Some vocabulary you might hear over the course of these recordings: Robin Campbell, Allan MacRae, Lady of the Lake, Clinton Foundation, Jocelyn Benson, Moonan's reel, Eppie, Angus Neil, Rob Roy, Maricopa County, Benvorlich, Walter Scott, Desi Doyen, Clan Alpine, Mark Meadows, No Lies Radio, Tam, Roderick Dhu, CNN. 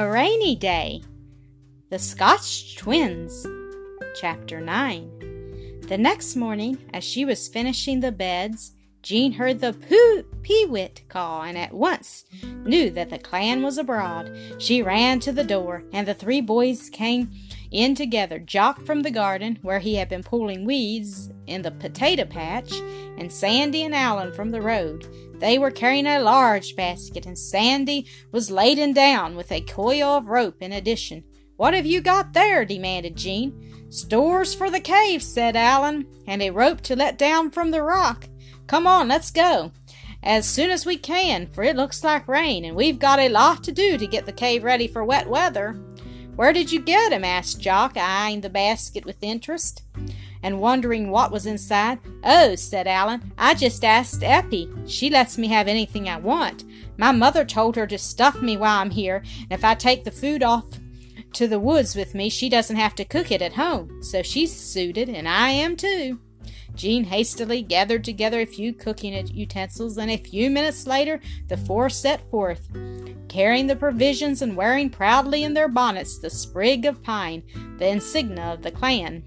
A Rainy Day, The Scotch Twins, Chapter 9. The next morning, as she was finishing the beds, Jean heard the peewit call and at once knew that the clan was abroad. She ran to the door, and the three boys came in together, Jock from the garden, where he had been pulling weeds in the potato patch, and Sandy and Allan from the road. They were carrying a large basket, and Sandy was laden down with a coil of rope in addition. "What have you got there?" demanded Jean. "Stores for the cave," said Allan, "and a rope to let down from the rock. Come on, let's go as soon as we can, for it looks like rain, and we've got a lot to do to get the cave ready for wet weather." "Where did you get him?" asked Jock, eyeing the basket with interest and wondering what was inside. "Oh," said Allan, "I just asked Eppie. She lets me have anything I want. My mother told her to stuff me while I'm here, and if I take the food off to the woods with me, she doesn't have to cook it at home. So she's suited, and I am too." Jean hastily gathered together a few cooking utensils, and a few minutes later the four set forth, carrying the provisions and wearing proudly in their bonnets the sprig of pine, the insignia of the clan.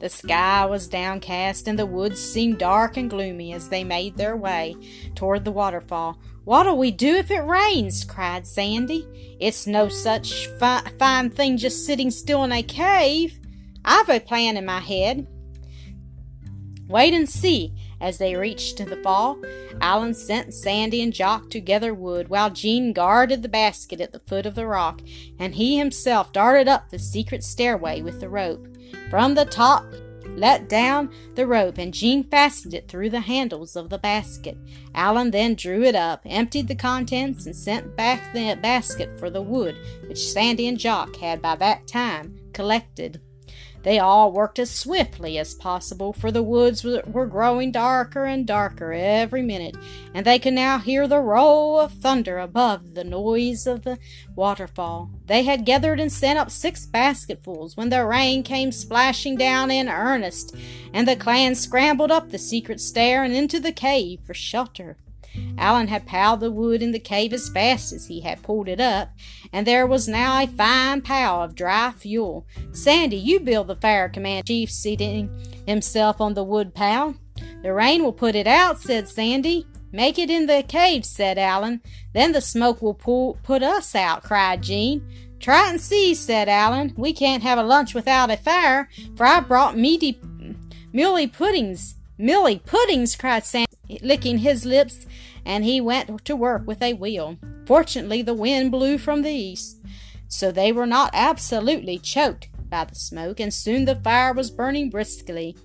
The sky was downcast, and the woods seemed dark and gloomy as they made their way toward the waterfall. "What'll we do if it rains?" cried Sandy. "It's no such fine thing just sitting still in a cave. I've a plan in my head." "Wait and see." As they reached to the fall, Allan sent Sandy and Jock to gather wood, while Jean guarded the basket at the foot of the rock, and he himself darted up the secret stairway with the rope. From the top let down the rope, and Jean fastened it through the handles of the basket. Allan then drew it up, emptied the contents, and sent back the basket for the wood, which Sandy and Jock had by that time collected. They all worked as swiftly as possible, for the woods were growing darker and darker every minute, and they could now hear the roll of thunder above the noise of the waterfall. They had gathered and sent up 6 basketfuls when the rain came splashing down in earnest, and the clan scrambled up the secret stair and into the cave for shelter. Allan had piled the wood in the cave as fast as he had pulled it up, and there was now a fine pile of dry fuel. "Sandy, you build the fire," commanded Chief, seating himself on the wood pile. "The rain will put it out," said Sandy. "Make it in the cave," said Allan. "Then the smoke will put us out," cried Jean. "Try and see," said Allan. "We can't have a lunch without a fire, for I brought meaty mealy puddings." "Millie puddings!" cried Sandy, licking his lips, and he went to work with a will. Fortunately, the wind blew from the east, so they were not absolutely choked by the smoke, and soon the fire was burning briskly,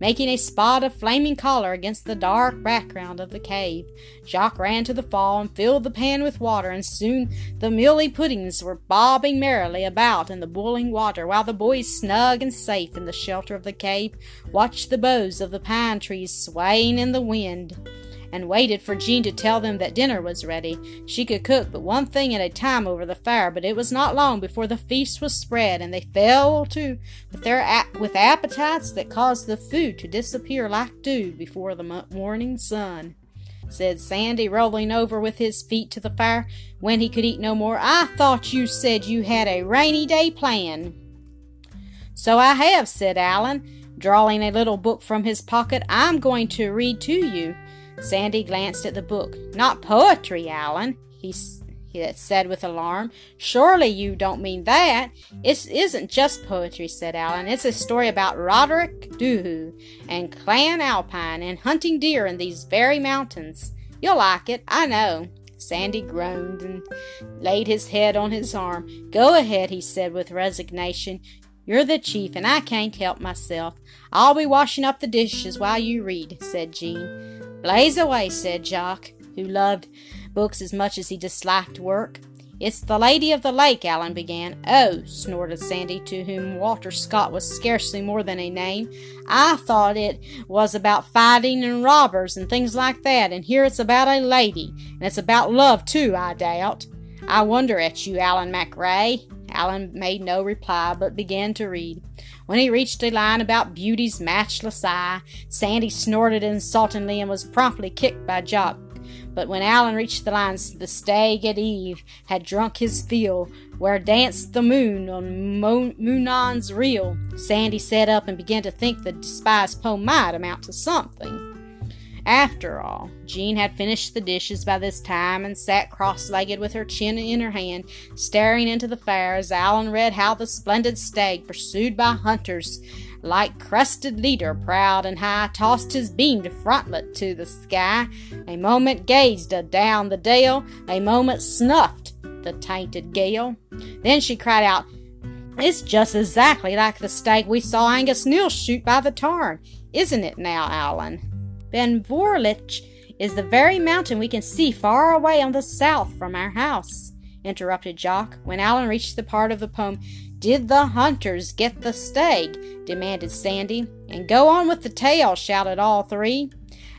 making a spot of flaming color against the dark background of the cave. Jock ran to the fall and filled the pan with water, and soon the mealy puddings were bobbing merrily about in the boiling water, while the boys, snug and safe in the shelter of the cave, watched the boughs of the pine trees swaying in the wind, and waited for Jean to tell them that dinner was ready. She could cook but one thing at a time over the fire, but it was not long before the feast was spread, and they fell to with appetites that caused the food to disappear like dew before the morning sun. Said Sandy, rolling over with his feet to the fire when he could eat no more, "I thought you said you had a rainy day plan." "So I have," said Allan, drawing a little book from his pocket. "I'm going to read to you." Sandy glanced at the book. "Not poetry, Allan," he said with alarm. "Surely you don't mean that?" "It isn't just poetry," said Allan. "It's a story about Roderick Dhu and Clan Alpine and hunting deer in these very mountains. You'll like it, I know." Sandy groaned and laid his head on his arm. "Go ahead," he said with resignation. "You're the chief, and I can't help myself." "I'll be washing up the dishes while you read," said Jean. "Blaze away," said Jock, who loved books as much as he disliked work. "It's the Lady of the Lake," Allan began. "Oh," snorted Sandy, to whom Walter Scott was scarcely more than a name. "I thought it was about fighting and robbers and things like that, and here it's about a lady, and it's about love too, I doubt. I wonder at you, Allan MacRae." Allan made no reply, but began to read. When he reached a line about beauty's matchless eye, Sandy snorted insultingly and was promptly kicked by Jock. But when Allan reached the lines, the stag at eve had drunk his fill, where danced the moon on Moonan's reel. Sandy sat up and began to think the despised poem might amount to something. After all, Jean had finished the dishes by this time and sat cross-legged with her chin in her hand, staring into the fire as Allan read how the splendid stag, pursued by hunters, like crested leader, proud and high, tossed his beamed frontlet to the sky, a moment gazed adown the dale, a moment snuffed the tainted gale. Then she cried out, "It's just exactly like the stag we saw Angus Neil shoot by the tarn, isn't it now, Allan? Benvorlich is the very mountain we can see far away on the south from our house," interrupted Jock. When Allan reached the part of the poem, "Did the hunters get the stag?" demanded Sandy. "And go on with the tale," shouted all three.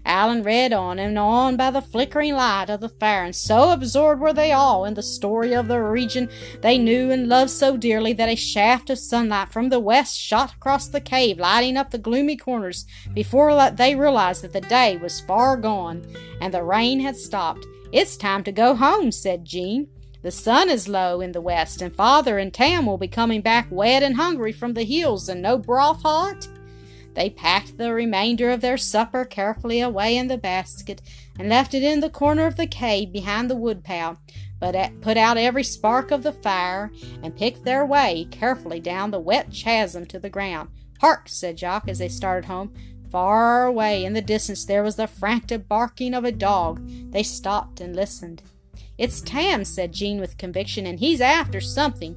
Allan read on and on by the flickering light of the fire, and so absorbed were they all in the story of the region they knew and loved so dearly that a shaft of sunlight from the west shot across the cave, lighting up the gloomy corners before they realized that the day was far gone and the rain had stopped. "It's time to go home," said Jean. "The sun is low in the west, and father and Tam will be coming back wet and hungry from the hills, and no broth hot." They packed the remainder of their supper carefully away in the basket and left it in the corner of the cave behind the woodpile, but put out every spark of the fire and picked their way carefully down the wet chasm to the ground. "Hark!" said Jock as they started home. Far away in the distance there was the frantic barking of a dog. They stopped and listened. "It's Tam," said Jean with conviction, "and he's after something.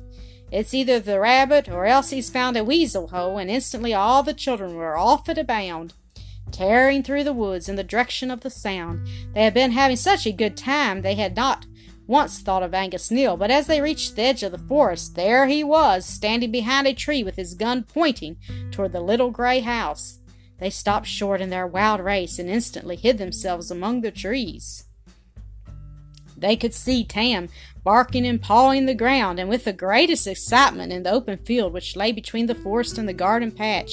It's either the rabbit or else he's found a weasel hole," and instantly all the children were off at a bound, tearing through the woods in the direction of the sound. They had been having such a good time they had not once thought of Angus Neil, but as they reached the edge of the forest, there he was, standing behind a tree with his gun pointing toward the little gray house. They stopped short in their wild race and instantly hid themselves among the trees. They could see Tam barking and pawing the ground, and with the greatest excitement, in the open field which lay between the forest and the garden patch.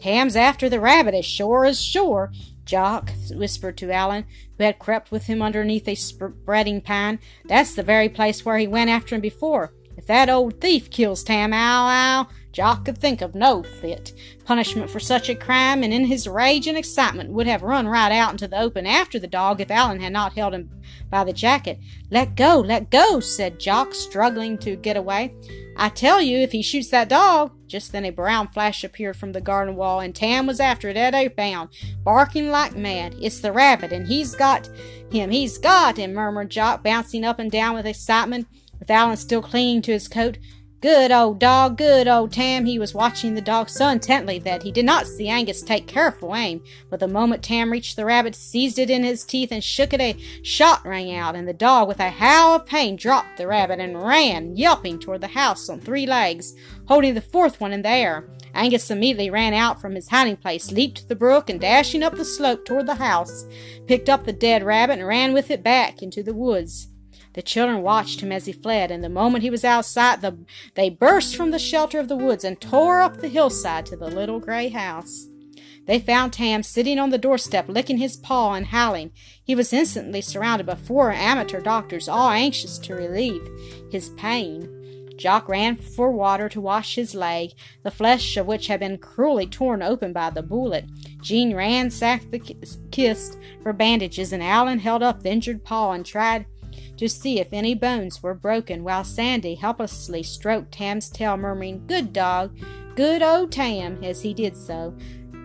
"Tam's after the rabbit, as sure," Jock whispered to Allan, who had crept with him underneath a spreading pine. "That's the very place where he went after him before. If that old thief kills Tam, ow, ow!" Jock could think of no fit punishment for such a crime, and in his rage and excitement would have run right out into the open after the dog if Allan had not held him by the jacket. Let go," said Jock, struggling to get away. "I tell you, if he shoots that dog—" Just then a brown flash appeared from the garden wall, and Tam was after it at a bound, barking like mad. "It's the rabbit, and he's got him, murmured Jock, bouncing up and down with excitement, with Allan still clinging to his coat. "Good old dog, good old Tam!" He was watching the dog so intently that he did not see Angus take careful aim, but the moment Tam reached the rabbit, seized it in his teeth and shook it, a shot rang out, and the dog, with a howl of pain, dropped the rabbit and ran, yelping, toward the house on three legs, holding the fourth one in the air. Angus immediately ran out from his hiding place, leaped the brook, and dashing up the slope toward the house, picked up the dead rabbit and ran with it back into the woods. The children watched him as he fled, and the moment he was outside, they burst from the shelter of the woods and tore up the hillside to the little gray house. They found Tam sitting on the doorstep, licking his paw and howling. He was instantly surrounded by four amateur doctors, all anxious to relieve his pain. Jock ran for water to wash his leg, the flesh of which had been cruelly torn open by the bullet. Jean ransacked the kist for bandages, and Allan held up the injured paw and tried to see if any bones were broken, while Sandy helplessly stroked Tam's tail, murmuring, "Good dog, good old Tam," as he did so.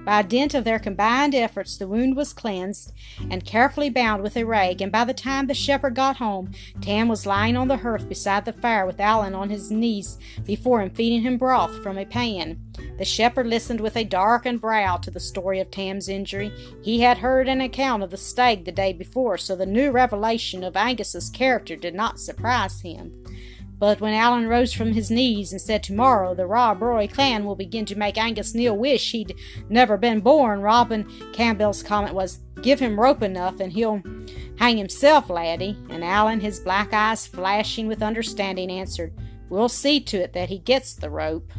By dint of their combined efforts, the wound was cleansed and carefully bound with a rag, and by the time the shepherd got home, Tam was lying on the hearth beside the fire, with Allan on his knees before him, feeding him broth from a pan. The shepherd listened with a darkened brow to the story of Tam's injury. He had heard an account of the stag the day before, so the new revelation of Angus's character did not surprise him. But when Allan rose from his knees and said, "Tomorrow the Rob Roy clan will begin to make Angus Neil wish he'd never been born," Robin Campbell's comment was, "Give him rope enough and he'll hang himself, laddie." And Allan, his black eyes flashing with understanding, answered, "We'll see to it that he gets the rope."